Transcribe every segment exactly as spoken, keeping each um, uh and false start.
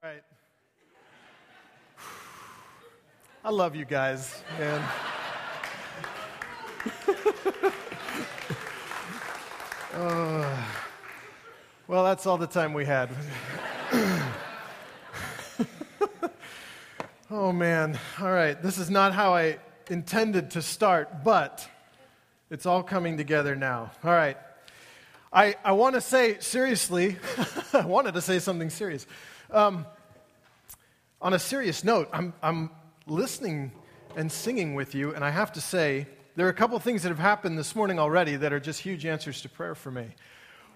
All right. I love you guys, man. uh, well, that's all the time we had. Oh, man. All right. This is not how I intended to start, but it's all coming together now. All right. I, I want to say, seriously, I wanted to say something serious. Um, on a serious note, I'm, I'm listening and singing with you, and I have to say, there are a couple things that have happened this morning already that are just huge answers to prayer for me.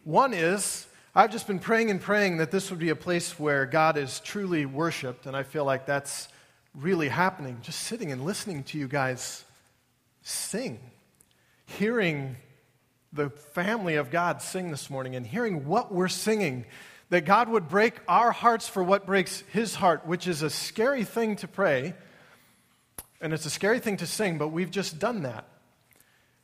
One is, I've just been praying and praying that this would be a place where God is truly worshiped, and I feel like that's really happening. Just sitting and listening to you guys sing, hearing the family of God sing this morning, and hearing what we're singing, that God would break our hearts for what breaks his heart, which is a scary thing to pray, and it's a scary thing to sing, but we've just done that.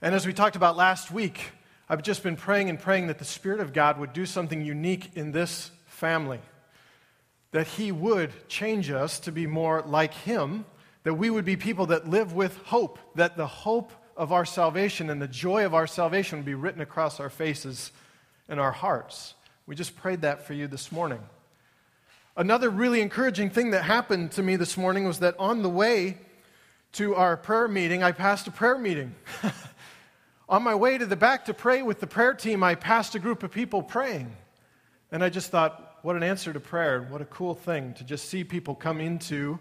And as we talked about last week, I've just been praying and praying that the Spirit of God would do something unique in this family, that he would change us to be more like him, that we would be people that live with hope, that the hope of our salvation and the joy of our salvation would be written across our faces and our hearts. We just prayed that for you this morning. Another really encouraging thing that happened to me this morning was that on the way to our prayer meeting, I passed a prayer meeting. On my way to the back to pray with the prayer team, I passed a group of people praying. And I just thought, what an answer to prayer. What a cool thing to just see people come into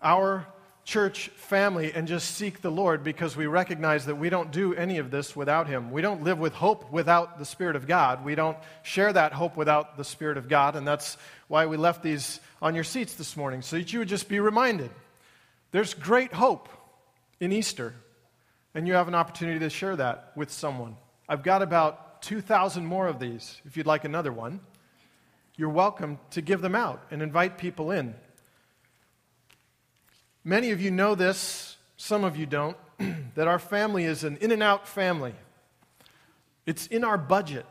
our church family and just seek the Lord, because we recognize that we don't do any of this without him. We don't live with hope without the Spirit of God. We don't share that hope without the Spirit of God, and that's why we left these on your seats this morning, so that you would just be reminded there's great hope in Easter, and you have an opportunity to share that with someone. I've got about two thousand more of these. If you'd like another one, you're welcome to give them out and invite people in. Many of you know this, some of you don't, that our family is an in-and-out family. It's in our budget.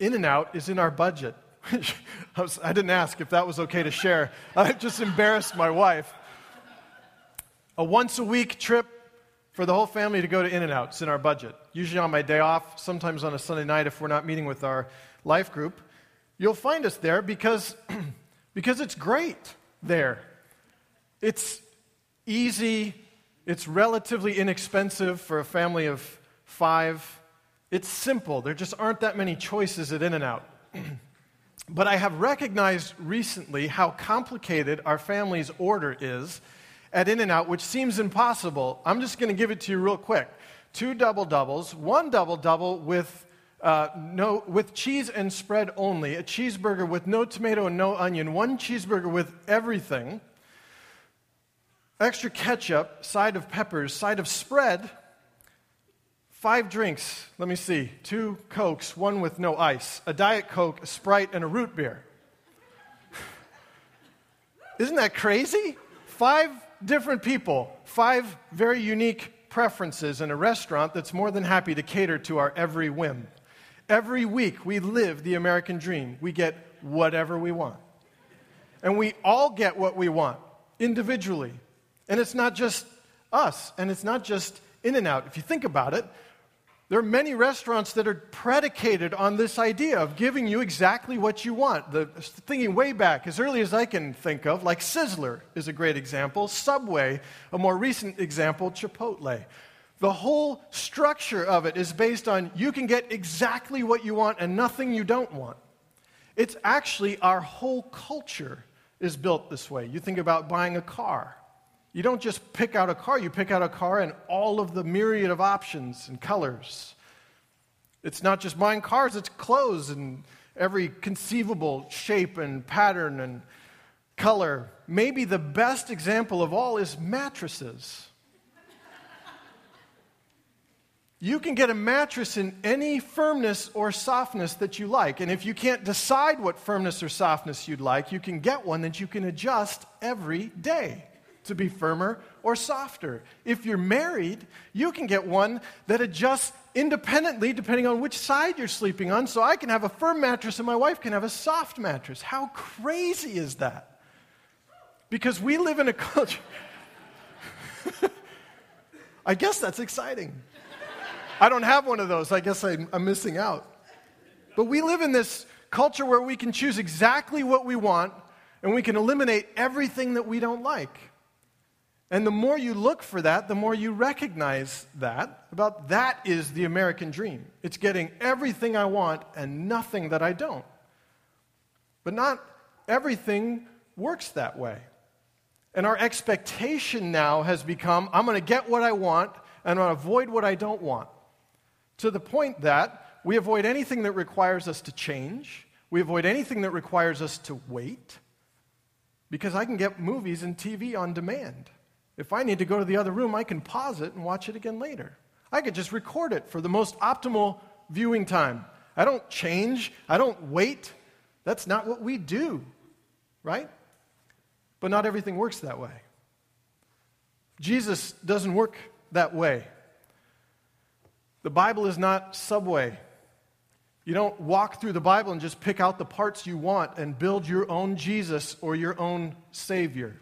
In-and-out is in our budget. I, was, I didn't ask if that was okay to share. I just embarrassed my wife. A once-a-week trip for the whole family to go to In-N-Out. It's in our budget. Usually on my day off, sometimes on a Sunday night if we're not meeting with our life group. You'll find us there because, because it's great there. It's easy, it's relatively inexpensive for a family of five. It's simple. There just aren't that many choices at In-N-Out. But I have recognized recently how complicated our family's order is at In-N-Out, which seems impossible. I'm just going to give it to you real quick. Two double-doubles, one double-double with uh, no with cheese and spread only, a cheeseburger with no tomato and no onion, one cheeseburger with everything, extra ketchup, side of peppers, side of spread, five drinks, let me see, two Cokes, one with no ice, a Diet Coke, a Sprite, and a root beer. Isn't that crazy? Five different people, five very unique preferences in a restaurant that's more than happy to cater to our every whim. Every week we live the American dream. We get whatever we want. And we all get what we want, individually. And it's not just us, and it's not just In-N-Out. If you think about it, there are many restaurants that are predicated on this idea of giving you exactly what you want. The thinking way back, as early as I can think of, like Sizzler is a great example, Subway, a more recent example, Chipotle. The whole structure of it is based on you can get exactly what you want and nothing you don't want. It's actually our whole culture is built this way. You think about buying a car. You don't just pick out a car, you pick out a car and all of the myriad of options and colors. It's not just buying cars, it's clothes in every conceivable shape and pattern and color. Maybe the best example of all is mattresses. You can get a mattress in any firmness or softness that you like. And if you can't decide what firmness or softness you'd like, you can get one that you can adjust every day to be firmer or softer. If you're married, you can get one that adjusts independently depending on which side you're sleeping on, so I can have a firm mattress and my wife can have a soft mattress. How crazy is that? Because we live in a culture. I guess that's exciting. I don't have one of those. I guess I'm, I'm missing out. But we live in this culture where we can choose exactly what we want, and we can eliminate everything that we don't like. And the more you look for that, the more you recognize that. About that is the American dream. It's getting everything I want and nothing that I don't. But not everything works that way. And our expectation now has become, I'm going to get what I want, and I'm going to avoid what I don't want. To the point that we avoid anything that requires us to change. We avoid anything that requires us to wait. Because I can get movies and T V on demand. If I need to go to the other room, I can pause it and watch it again later. I could just record it for the most optimal viewing time. I don't change. I don't wait. That's not what we do, right? But not everything works that way. Jesus doesn't work that way. The Bible is not Subway. You don't walk through the Bible and just pick out the parts you want and build your own Jesus or your own Savior.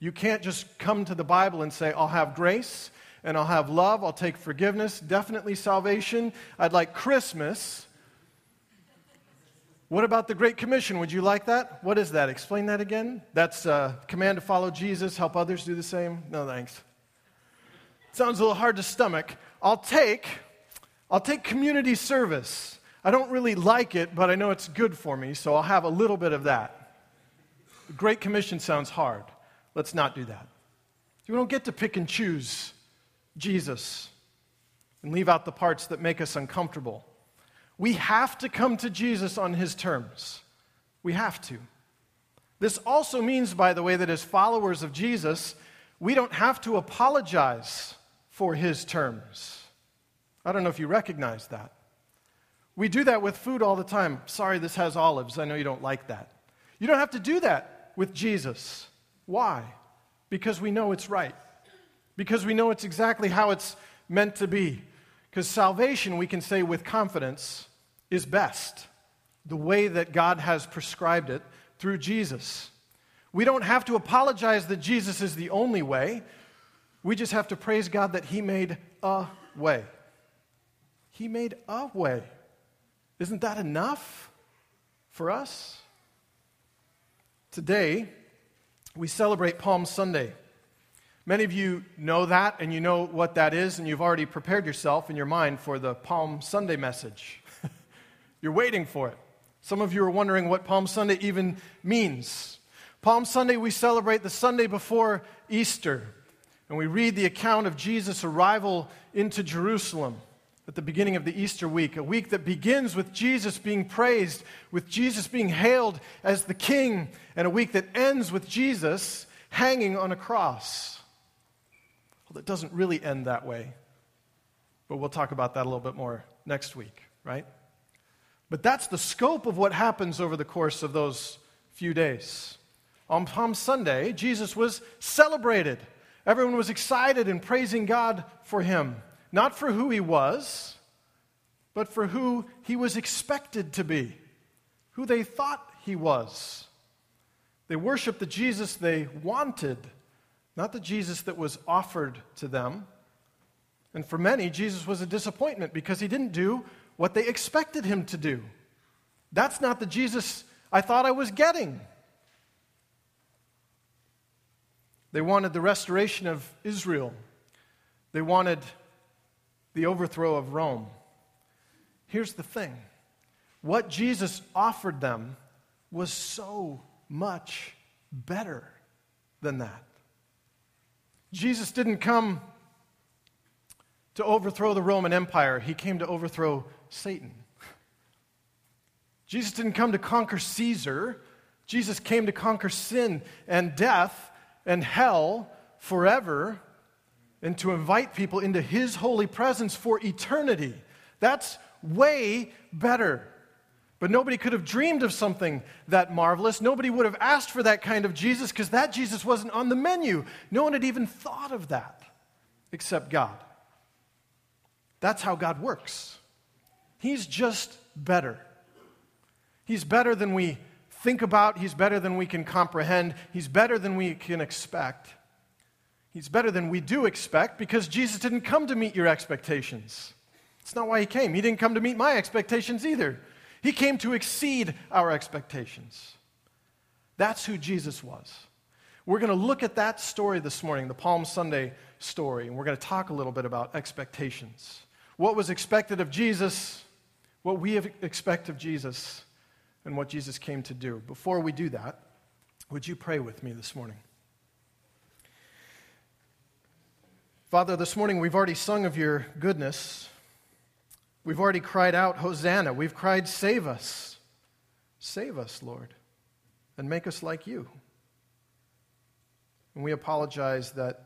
You can't just come to the Bible and say, I'll have grace, and I'll have love, I'll take forgiveness, definitely salvation, I'd like Christmas. What about the Great Commission? Would you like that? What is that? Explain that again. That's a command to follow Jesus, help others do the same. No, thanks. Sounds a little hard to stomach. I'll take, I'll take community service. I don't really like it, but I know it's good for me, so I'll have a little bit of that. The Great Commission sounds hard. Let's not do that. You don't get to pick and choose Jesus and leave out the parts that make us uncomfortable. We have to come to Jesus on his terms. We have to. This also means, by the way, that as followers of Jesus, we don't have to apologize for his terms. I don't know if you recognize that. We do that with food all the time. Sorry, this has olives. I know you don't like that. You don't have to do that with Jesus. Why? Because we know it's right. Because we know it's exactly how it's meant to be. Because salvation, we can say with confidence, is best. The way that God has prescribed it through Jesus. We don't have to apologize that Jesus is the only way. We just have to praise God that he made a way. He made a way. Isn't that enough for us? Today, we celebrate Palm Sunday. Many of you know that, and you know what that is, and you've already prepared yourself in your mind for the Palm Sunday message. You're waiting for it. Some of you are wondering what Palm Sunday even means. Palm Sunday, we celebrate the Sunday before Easter, and we read the account of Jesus' arrival into Jerusalem at the beginning of the Easter week, a week that begins with Jesus being praised, with Jesus being hailed as the King, and a week that ends with Jesus hanging on a cross. Well, it doesn't really end that way, but we'll talk about that a little bit more next week, right? But that's the scope of what happens over the course of those few days. On Palm Sunday, Jesus was celebrated. Everyone was excited and praising God for him. Not for who he was, but for who he was expected to be, who they thought he was. They worshiped the Jesus they wanted, not the Jesus that was offered to them. And for many, Jesus was a disappointment because he didn't do what they expected him to do. That's not the Jesus I thought I was getting. They wanted the restoration of Israel. They wanted the overthrow of Rome. Here's the thing. What Jesus offered them was so much better than that. Jesus didn't come to overthrow the Roman Empire. He came to overthrow Satan. Jesus didn't come to conquer Caesar. Jesus came to conquer sin and death and hell forever, and to invite people into his holy presence for eternity. That's way better. But nobody could have dreamed of something that marvelous. Nobody would have asked for that kind of Jesus because that Jesus wasn't on the menu. No one had even thought of that except God. That's how God works. He's just better. He's better than we think about. He's better than we can comprehend. He's better than we can expect. He's better than we do expect, because Jesus didn't come to meet your expectations. That's not why he came. He didn't come to meet my expectations either. He came to exceed our expectations. That's who Jesus was. We're going to look at that story this morning, the Palm Sunday story, and we're going to talk a little bit about expectations. What was expected of Jesus, what we expect of Jesus, and what Jesus came to do. Before we do that, would you pray with me this morning? Father, this morning we've already sung of your goodness. We've already cried out, Hosanna. We've cried, save us. Save us, Lord, and make us like you. And we apologize that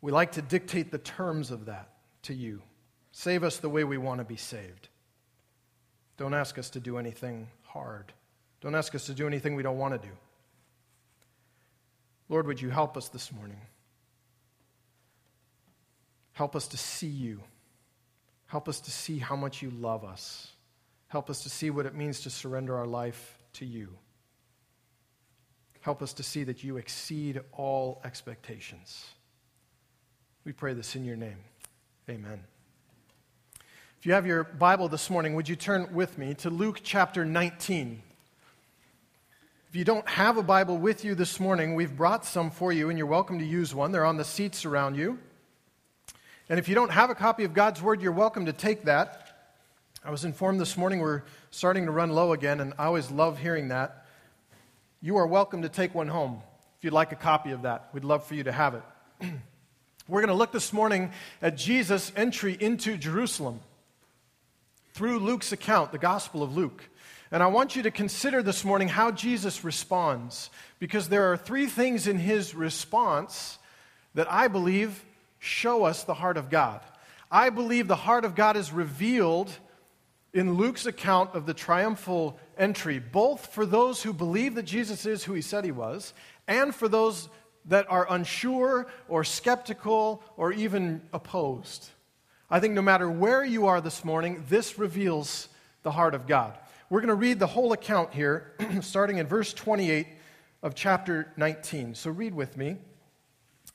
we like to dictate the terms of that to you. Save us the way we want to be saved. Don't ask us to do anything hard. Don't ask us to do anything we don't want to do. Lord, would you help us this morning? Help us to see you. Help us to see how much you love us. Help us to see what it means to surrender our life to you. Help us to see that you exceed all expectations. We pray this in your name. Amen. If you have your Bible this morning, would you turn with me to Luke chapter nineteen? If you don't have a Bible with you this morning, we've brought some for you, and you're welcome to use one. They're on the seats around you. And if you don't have a copy of God's Word, you're welcome to take that. I was informed this morning we're starting to run low again, and I always love hearing that. You are welcome to take one home if you'd like a copy of that. We'd love for you to have it. We're going to look this morning at Jesus' entry into Jerusalem through Luke's account, the Gospel of Luke. And I want you to consider this morning how Jesus responds, because there are three things in his response that I believe show us the heart of God. I believe the heart of God is revealed in Luke's account of the triumphal entry, both for those who believe that Jesus is who he said he was, and for those that are unsure or skeptical or even opposed. I think no matter where you are this morning, this reveals the heart of God. We're going to read the whole account here, starting in verse twenty-eight of chapter nineteen. So read with me.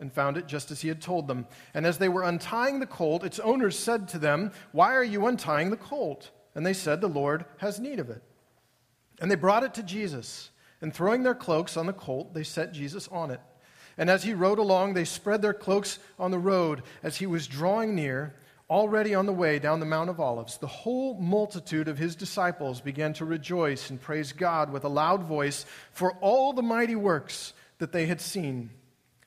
and found it just as he had told them. And as they were untying the colt, its owners said to them, Why are you untying the colt? And they said, The Lord has need of it. And they brought it to Jesus, and throwing their cloaks on the colt, they set Jesus on it. And as he rode along, they spread their cloaks on the road. As he was drawing near, already on the way down the Mount of Olives, the whole multitude of his disciples began to rejoice and praise God with a loud voice for all the mighty works that they had seen,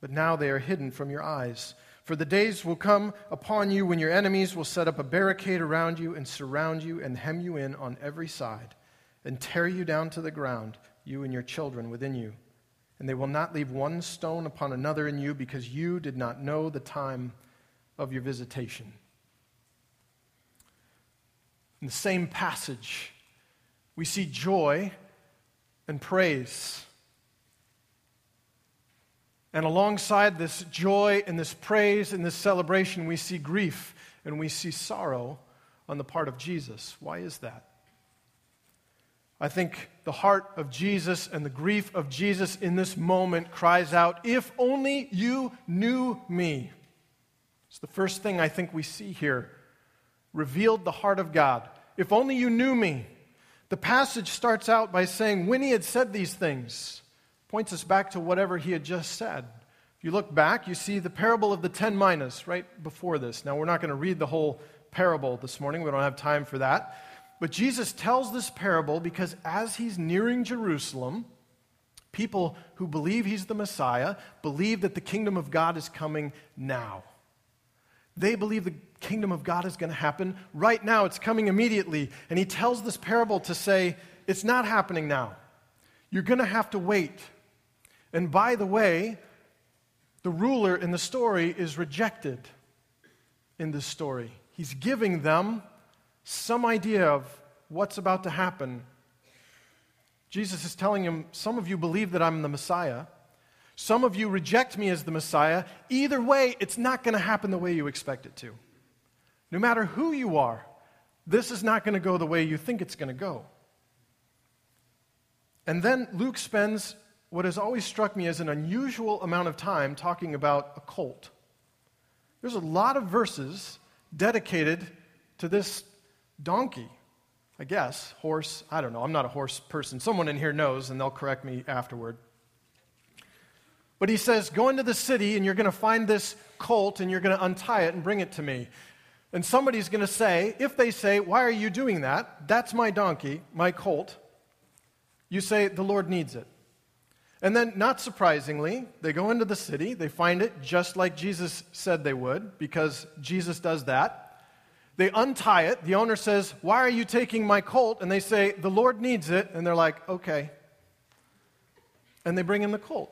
But now they are hidden from your eyes. For the days will come upon you when your enemies will set up a barricade around you and surround you and hem you in on every side and tear you down to the ground, you and your children within you. And they will not leave one stone upon another in you because you did not know the time of your visitation. In the same passage, we see joy and praise. And alongside this joy and this praise and this celebration, we see grief and we see sorrow on the part of Jesus. Why is that? I think the heart of Jesus and the grief of Jesus in this moment cries out, If only you knew me. It's the first thing I think we see here, revealed the heart of God. If only you knew me. The passage starts out by saying, when he had said these things, points us back to whatever he had just said. If you look back, you see the parable of the ten minas right before this. Now, we're not going to read the whole parable this morning. We don't have time for that. But Jesus tells this parable because as he's nearing Jerusalem, people who believe he's the Messiah believe that the kingdom of God is coming now. They believe the kingdom of God is going to happen right now. It's coming immediately. And he tells this parable to say, it's not happening now. You're going to have to wait. And by the way, the ruler in the story is rejected in this story. He's giving them some idea of what's about to happen. Jesus is telling him, some of you believe that I'm the Messiah. Some of you reject me as the Messiah. Either way, it's not going to happen the way you expect it to. No matter who you are, this is not going to go the way you think it's going to go. And then Luke spends what has always struck me as an unusual amount of time talking about a colt. There's a lot of verses dedicated to this donkey, I guess, horse. I don't know. I'm not a horse person. Someone in here knows, and they'll correct me afterward. But he says, go into the city, and you're going to find this colt, and you're going to untie it and bring it to me. And somebody's going to say, if they say, why are you doing that? That's my donkey, my colt. You say, the Lord needs it. And then, not surprisingly, they go into the city. They find it just like Jesus said they would, because Jesus does that. They untie it. The owner says, why are you taking my colt? And they say, the Lord needs it. And they're like, okay. And they bring him the colt.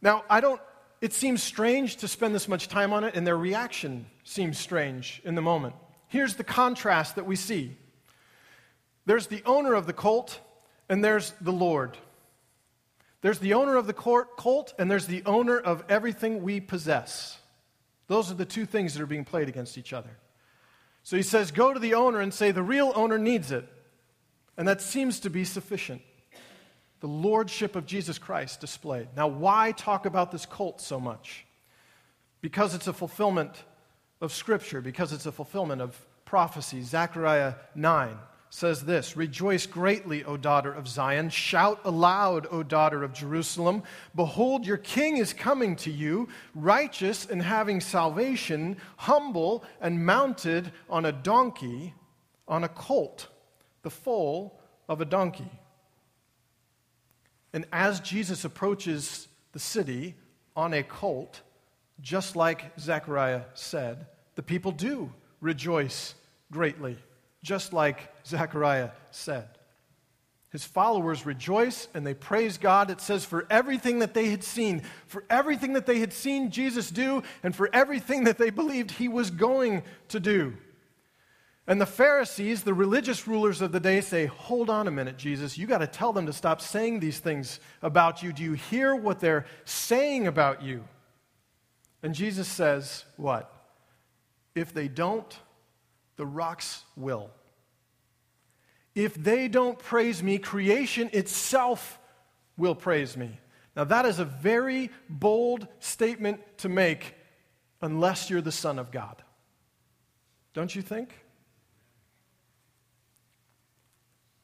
Now, I don't, it seems strange to spend this much time on it, and their reaction seems strange in the moment. Here's the contrast that we see. There's the owner of the colt, and there's the Lord. There's the owner of the colt, and there's the owner of everything we possess. Those are the two things that are being played against each other. So he says, go to the owner and say, the real owner needs it. And that seems to be sufficient. The lordship of Jesus Christ displayed. Now, why talk about this colt so much? Because it's a fulfillment of Scripture, because it's a fulfillment of prophecy. Zechariah nine. Says this, rejoice greatly, O daughter of Zion. Shout aloud, O daughter of Jerusalem. Behold, your king is coming to you, righteous and having salvation, humble and mounted on a donkey, on a colt, the foal of a donkey. And as Jesus approaches the city on a colt, just like Zechariah said, the people do rejoice greatly. Just like Zechariah said. His followers rejoice and they praise God. It says for everything that they had seen, for everything that they had seen Jesus do, and for everything that they believed he was going to do. And the Pharisees, the religious rulers of the day, say, hold on a minute, Jesus. You got to tell them to stop saying these things about you. Do you hear what they're saying about you? And Jesus says, what? If they don't, the rocks will. If they don't praise me, creation itself will praise me. Now that is a very bold statement to make unless you're the Son of God. Don't you think?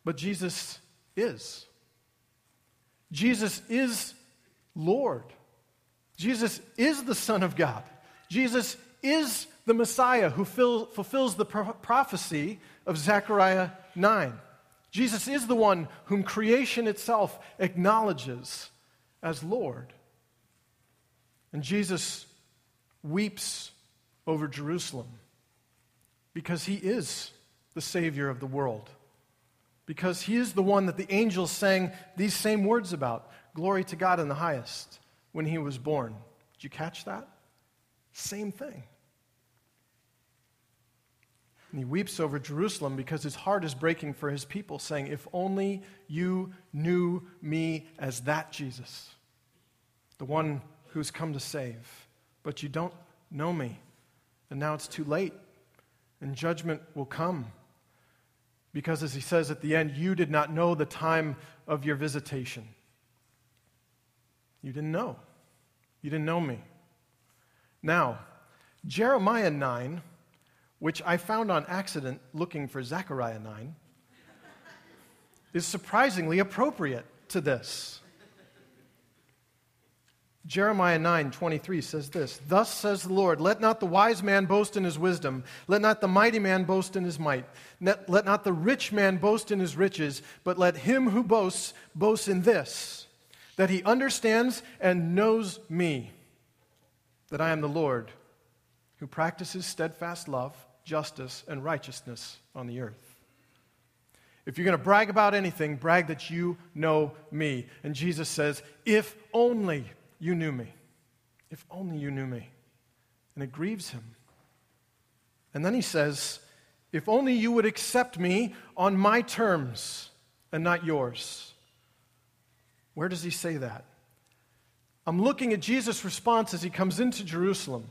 But Jesus is. Jesus is Lord. Jesus is the Son of God. Jesus is the Messiah who fill, fulfills the pro- prophecy of Zechariah nine. Jesus is the one whom creation itself acknowledges as Lord. And Jesus weeps over Jerusalem because he is the Savior of the world, because he is the one that the angels sang these same words about, glory to God in the highest, when he was born. Did you catch that? Same thing. And he weeps over Jerusalem because his heart is breaking for his people, saying, if only you knew me as that Jesus, the one who's come to save. But you don't know me, and now it's too late, and judgment will come. Because as he says at the end, you did not know the time of your visitation. You didn't know. You didn't know me. Now, Jeremiah nine, which I found on accident looking for Zechariah nine, is surprisingly appropriate to this. Jeremiah nine twenty-three says this, "Thus says the Lord, let not the wise man boast in his wisdom, let not the mighty man boast in his might, let not the rich man boast in his riches, but let him who boasts boast in this, that he understands and knows me, that I am the Lord, who practices steadfast love, justice, and righteousness on the earth." If you're going to brag about anything, brag that you know me. And Jesus says, if only you knew me. If only you knew me. And it grieves him. And then he says, if only you would accept me on my terms and not yours. Where does he say that? I'm looking at Jesus' response as he comes into Jerusalem.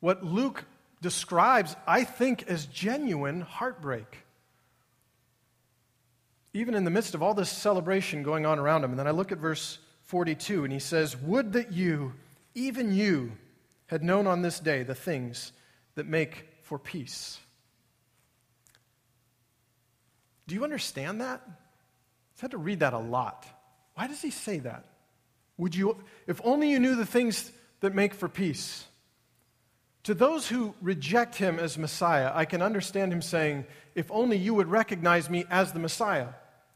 What Luke describes, I think, as genuine heartbreak. Even in the midst of all this celebration going on around him. And then I look at verse forty-two, and he says, "Would that you, even you, had known on this day the things that make for peace." Do you understand that? I've had to read that a lot. Why does he say that? Would you, if only you knew the things that make for peace. To those who reject him as Messiah, I can understand him saying, if only you would recognize me as the Messiah.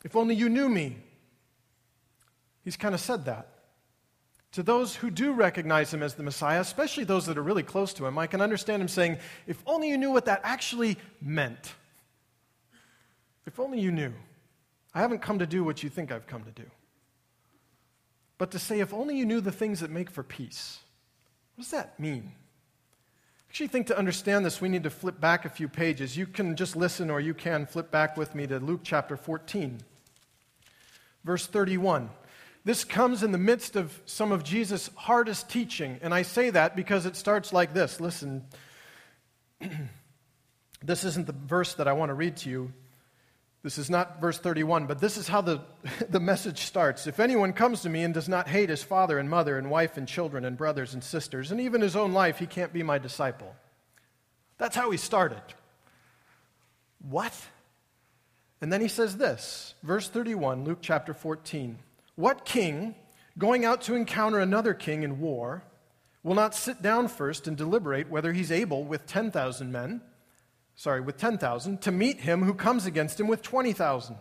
If only you knew me. He's kind of said that. To those who do recognize him as the Messiah, especially those that are really close to him, I can understand him saying, if only you knew what that actually meant. If only you knew. I haven't come to do what you think I've come to do. But to say, if only you knew the things that make for peace. What does that mean? I actually think to understand this, we need to flip back a few pages. You can just listen, or you can flip back with me to Luke chapter fourteen, verse thirty-one. This comes in the midst of some of Jesus' hardest teaching, and I say that because it starts like this. Listen, this isn't the verse that I want to read to you. This is not verse thirty-one, but this is how the, the message starts. "If anyone comes to me and does not hate his father and mother and wife and children and brothers and sisters and even his own life, he can't be my disciple." That's how he started. What? And then he says this, verse thirty-one, Luke chapter fourteen. "What king, going out to encounter another king in war, will not sit down first and deliberate whether he's able with ten thousand men Sorry, with ten thousand, to meet him who comes against him with twenty thousand.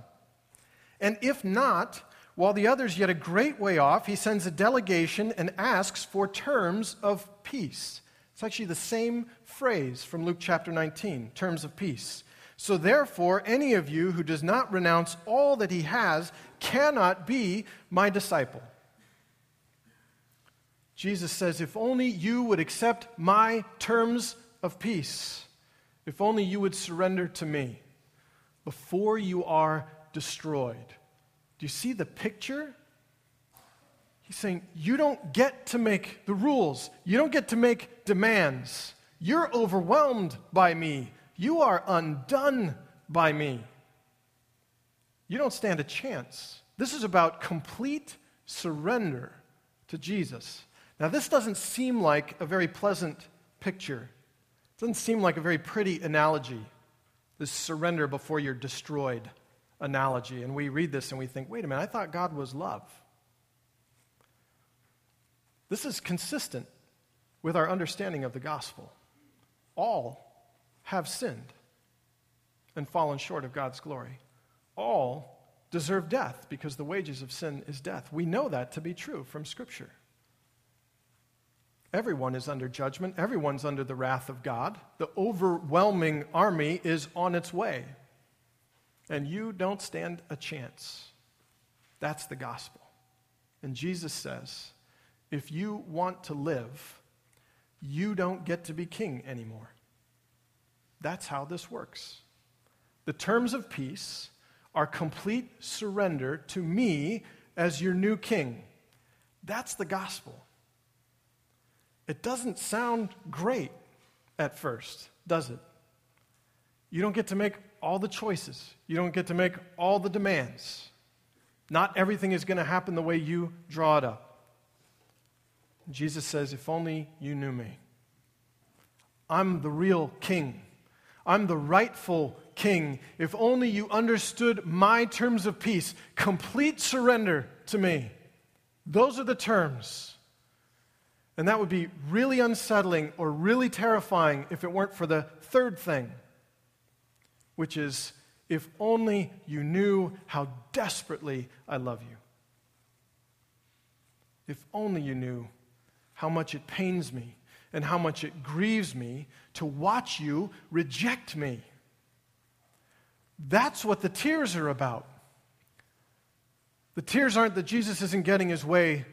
And if not, while the other's yet a great way off, he sends a delegation and asks for terms of peace." It's actually the same phrase from Luke chapter nineteen, terms of peace. "So therefore, any of you who does not renounce all that he has cannot be my disciple." Jesus says, if only you would accept my terms of peace. If only you would surrender to me before you are destroyed. Do you see the picture? He's saying, you don't get to make the rules. You don't get to make demands. You're overwhelmed by me. You are undone by me. You don't stand a chance. This is about complete surrender to Jesus. Now, this doesn't seem like a very pleasant picture. Doesn't seem like a very pretty analogy, this surrender before you're destroyed analogy. And we read this and we think, wait a minute, I thought God was love. This is consistent with our understanding of the gospel. All have sinned and fallen short of God's glory. All deserve death because the wages of sin is death. We know that to be true from Scripture. Everyone is under judgment. Everyone's under the wrath of God. The overwhelming army is on its way. And you don't stand a chance. That's the gospel. And Jesus says, if you want to live, you don't get to be king anymore. That's how this works. The terms of peace are complete surrender to me as your new king. That's the gospel. It doesn't sound great at first, does it? You don't get to make all the choices. You don't get to make all the demands. Not everything is going to happen the way you draw it up. Jesus says, if only you knew me. I'm the real king. I'm the rightful King, if only you understood my terms of peace, complete surrender to me. Those are the terms. And that would be really unsettling or really terrifying if it weren't for the third thing, which is, if only you knew how desperately I love you. If only you knew how much it pains me and how much it grieves me to watch you reject me. That's what the tears are about. The tears aren't that Jesus isn't getting his way.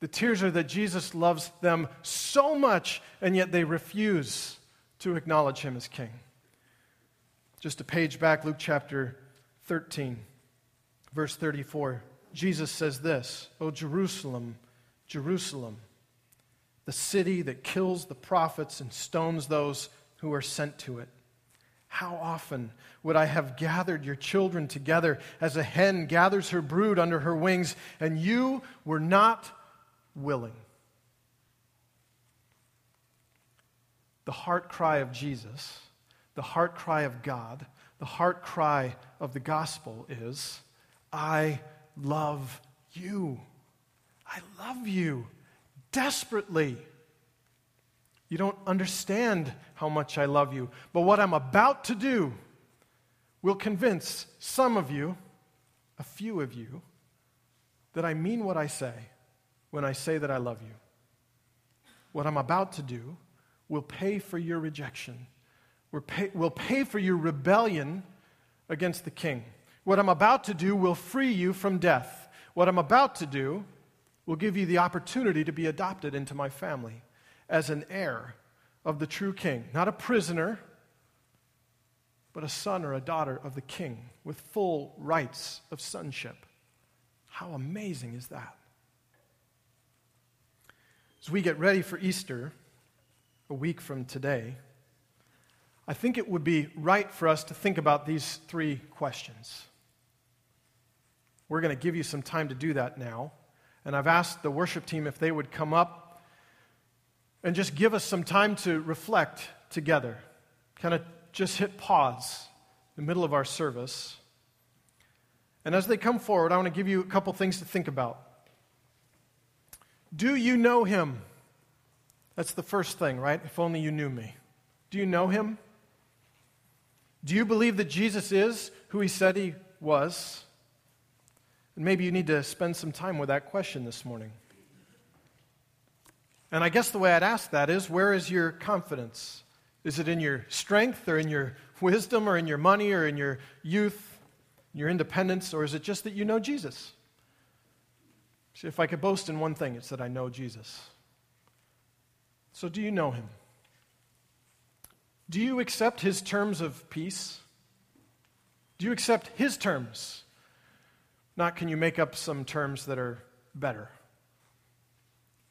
The tears are that Jesus loves them so much, and yet they refuse to acknowledge him as king. Just a page back, Luke chapter thirteen, verse thirty-four. Jesus says this, "O Jerusalem, Jerusalem, the city that kills the prophets and stones those who are sent to it. How often would I have gathered your children together as a hen gathers her brood under her wings, and you were not willing." The heart cry of Jesus, the heart cry of God, the heart cry of the gospel is, I love you. I love you desperately. You don't understand how much I love you. But what I'm about to do will convince some of you, a few of you, that I mean what I say when I say that I love you. What I'm about to do will pay for your rejection, will pay, will pay for your rebellion against the king. What I'm about to do will free you from death. What I'm about to do will give you the opportunity to be adopted into my family as an heir of the true king, not a prisoner, but a son or a daughter of the king with full rights of sonship. How amazing is that? As we get ready for Easter, a week from today, I think it would be right for us to think about these three questions. We're going to give you some time to do that now, and I've asked the worship team if they would come up and just give us some time to reflect together. Kind of just hit pause in the middle of our service. And as they come forward, I want to give you a couple things to think about. Do you know him? That's the first thing, right? If only you knew me. Do you know him? Do you believe that Jesus is who he said he was? And maybe you need to spend some time with that question this morning. And I guess the way I'd ask that is, where is your confidence? Is it in your strength or in your wisdom or in your money or in your youth, your independence, or is it just that you know Jesus? See, if I could boast in one thing, it's that I know Jesus. So do you know him? Do you accept his terms of peace? Do you accept his terms? Not can you make up some terms that are better?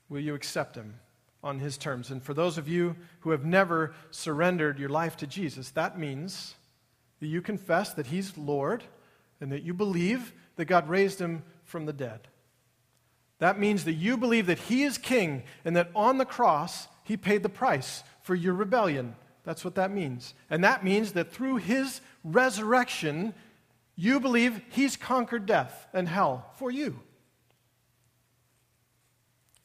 Will you accept him on his terms? And for those of you who have never surrendered your life to Jesus, that means that you confess that he's Lord and that you believe that God raised him from the dead. That means that you believe that he is king and that on the cross he paid the price for your rebellion. That's what that means. And that means that through his resurrection, you believe he's conquered death and hell for you.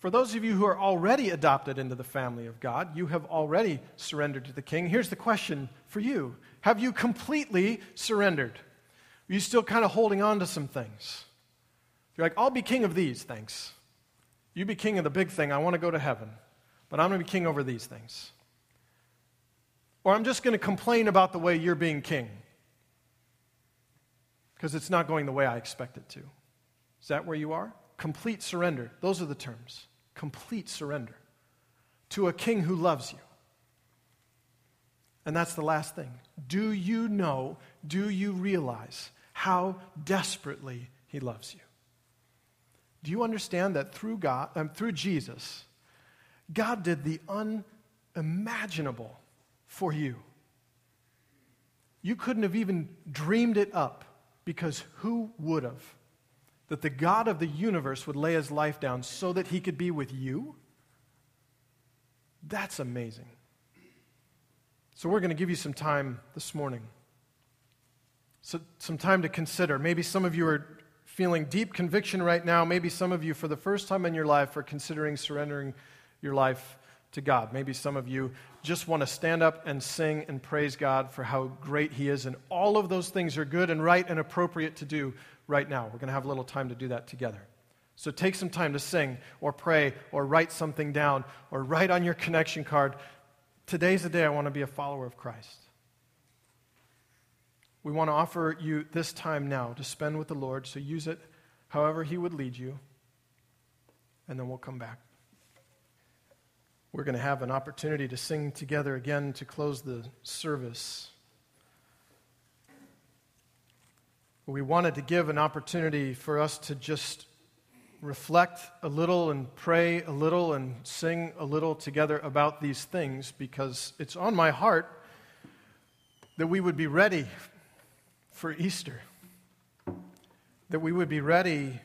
For those of you who are already adopted into the family of God, you have already surrendered to the King. Here's the question for you. Have you completely surrendered? Are you still kind of holding on to some things? You're like, I'll be king of these, thanks. You be king of the big thing. I want to go to heaven, but I'm going to be king over these things. Or I'm just going to complain about the way you're being king because it's not going the way I expect it to. Is that where you are? Complete surrender. Those are the terms. Complete surrender to a king who loves you. And that's the last thing. Do you know, do you realize how desperately he loves you? Do you understand that through God, um, through Jesus, God did the unimaginable for you? You couldn't have even dreamed it up, because who would have? That the God of the universe would lay his life down so that he could be with you? That's amazing. So we're going to give you some time this morning so, some time to consider. Maybe some of you are feeling deep conviction right now. Maybe some of you, for the first time in your life, are considering surrendering your life to God. Maybe some of you just want to stand up and sing and praise God for how great He is, and all of those things are good and right and appropriate to do right now. We're going to have a little time to do that together. So take some time to sing or pray or write something down or write on your connection card, today's the day I want to be a follower of Christ. We want to offer you this time now to spend with the Lord, so use it however He would lead you, and then we'll come back. We're going to have an opportunity to sing together again to close the service. We wanted to give an opportunity for us to just reflect a little and pray a little and sing a little together about these things, because it's on my heart that we would be ready for Easter, that we would be ready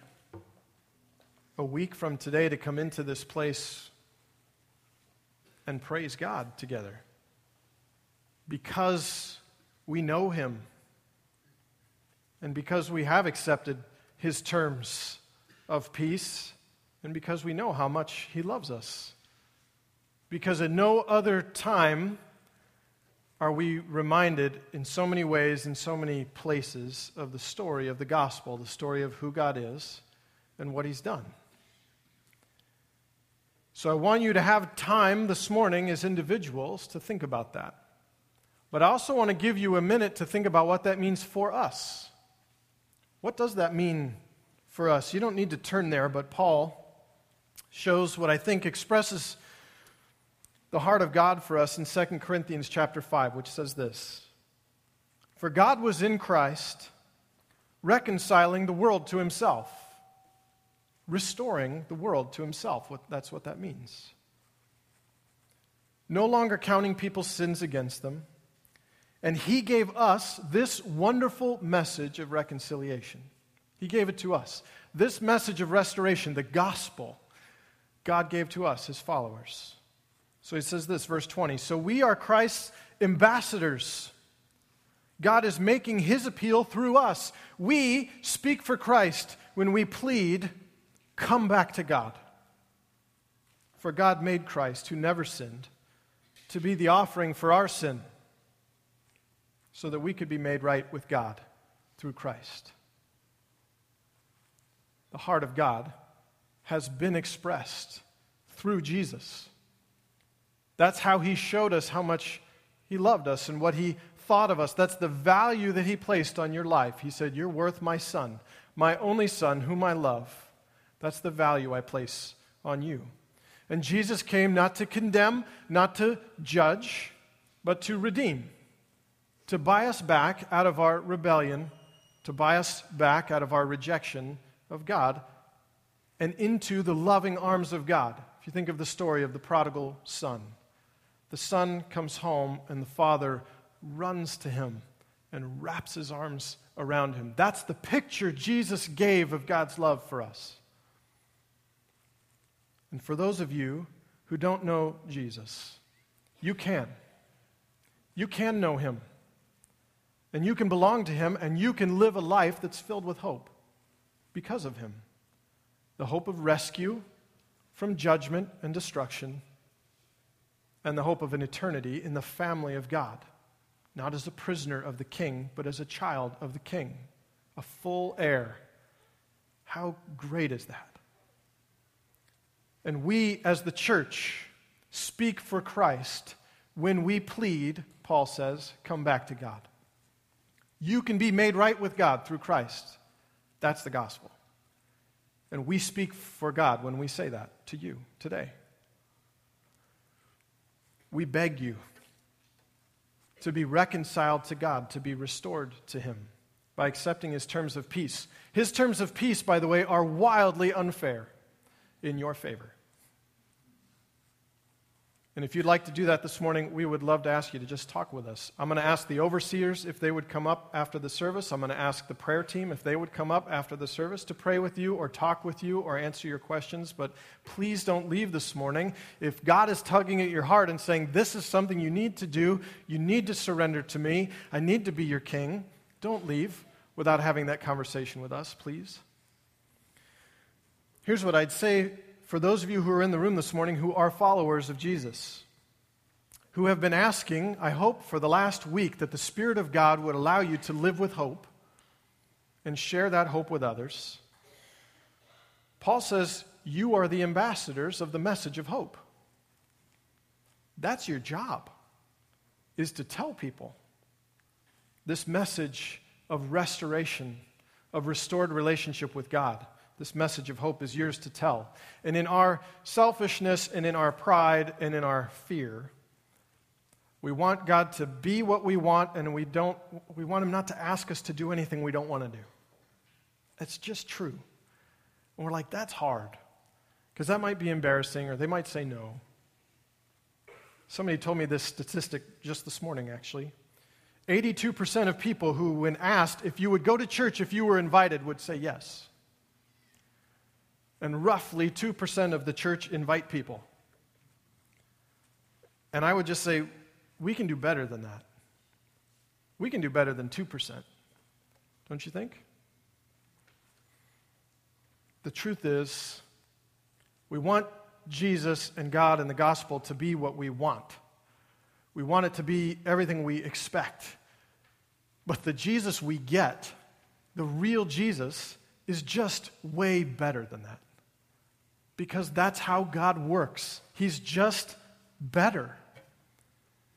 a week from today to come into this place and praise God together, because we know Him and because we have accepted His terms of peace, and because we know how much He loves us. Because at no other time are we reminded in so many ways, in so many places, of the story of the gospel, the story of who God is and what He's done. So I want you to have time this morning as individuals to think about that. But I also want to give you a minute to think about what that means for us. What does that mean for us? You don't need to turn there, but Paul shows what I think expresses the heart of God for us in Second Corinthians chapter five, which says this: "For God was in Christ, reconciling the world to Himself." Restoring the world to Himself. That's what that means. "No longer counting people's sins against them. And He gave us this wonderful message of reconciliation." He gave it to us. This message of restoration, the gospel, God gave to us, His followers. So He says this, verse twenty, "So we are Christ's ambassadors. God is making His appeal through us. We speak for Christ when we plead, come back to God. For God made Christ, who never sinned, to be the offering for our sin, so that we could be made right with God through Christ." The heart of God has been expressed through Jesus. That's how He showed us how much He loved us and what He thought of us. That's the value that He placed on your life. He said, "You're worth my Son, my only Son, whom I love. That's the value I place on you." And Jesus came not to condemn, not to judge, but to redeem, to buy us back out of our rebellion, to buy us back out of our rejection of God, and into the loving arms of God. If you think of the story of the prodigal son, the son comes home and the father runs to him and wraps his arms around him. That's the picture Jesus gave of God's love for us. And for those of you who don't know Jesus, you can. You can know Him. And you can belong to Him, and you can live a life that's filled with hope because of Him. The hope of rescue from judgment and destruction, and the hope of an eternity in the family of God, not as a prisoner of the King, but as a child of the King, a full heir. How great is that? And we, as the church, speak for Christ when we plead, Paul says, come back to God. You can be made right with God through Christ. That's the gospel. And we speak for God when we say that to you today. We beg you to be reconciled to God, to be restored to Him by accepting His terms of peace. His terms of peace, by the way, are wildly unfair in your favor. And if you'd like to do that this morning, we would love to ask you to just talk with us. I'm going to ask the overseers if they would come up after the service. I'm going to ask the prayer team if they would come up after the service to pray with you or talk with you or answer your questions. But please don't leave this morning. If God is tugging at your heart and saying, this is something you need to do, you need to surrender to me, I need to be your King, Don't leave without having that conversation with us, please. Here's what I'd say for those of you who are in the room this morning who are followers of Jesus, who have been asking, I hope, for the last week that the Spirit of God would allow you to live with hope and share that hope with others. Paul says, you are the ambassadors of the message of hope. That's your job, is to tell people this message of restoration, of restored relationship with God. This message of hope is yours to tell. And in our selfishness and in our pride and in our fear, we want God to be what we want, and we don't. We want Him not to ask us to do anything we don't want to do. It's just true. And we're like, that's hard, because that might be embarrassing, or they might say no. Somebody told me this statistic just this morning, actually. eighty-two percent of people who, when asked if you would go to church if you were invited, would say yes. And roughly two percent of the church invite people. And I would just say, we can do better than that. We can do better than two percent, don't you think? The truth is, we want Jesus and God and the gospel to be what we want. We want it to be everything we expect. But the Jesus we get, the real Jesus, is just way better than that. Because that's how God works. He's just better.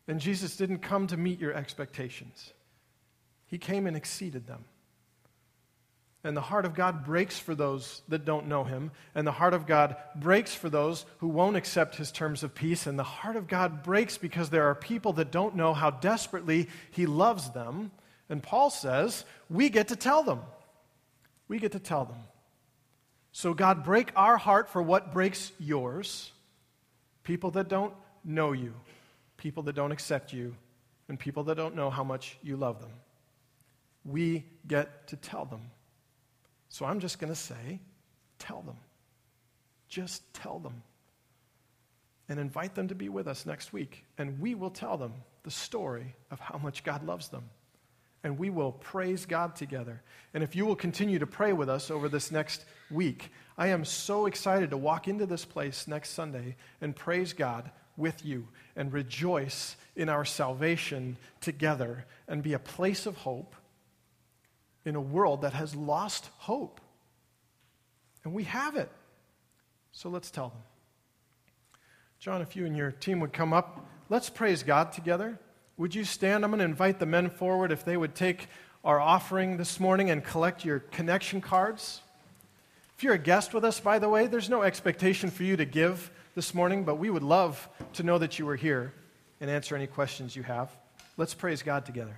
And Jesus didn't come to meet your expectations. He came and exceeded them. And the heart of God breaks for those that don't know Him. And the heart of God breaks for those who won't accept His terms of peace. And the heart of God breaks because there are people that don't know how desperately He loves them. And Paul says, we get to tell them. We get to tell them. So God, break our heart for what breaks yours. People that don't know You. People that don't accept You, and people that don't know how much You love them. We get to tell them. So I'm just going to say, tell them. Just tell them. And invite them to be with us next week, and we will tell them the story of how much God loves them. And we will praise God together. And if you will continue to pray with us over this next week, I am so excited to walk into this place next Sunday and praise God with you and rejoice in our salvation together and be a place of hope in a world that has lost hope. And we have it. So let's tell them. John, if you and your team would come up, let's praise God together. Would you stand? I'm going to invite the men forward if they would take our offering this morning and collect your connection cards. If you're a guest with us, by the way, there's no expectation for you to give this morning, but we would love to know that you were here and answer any questions you have. Let's praise God together.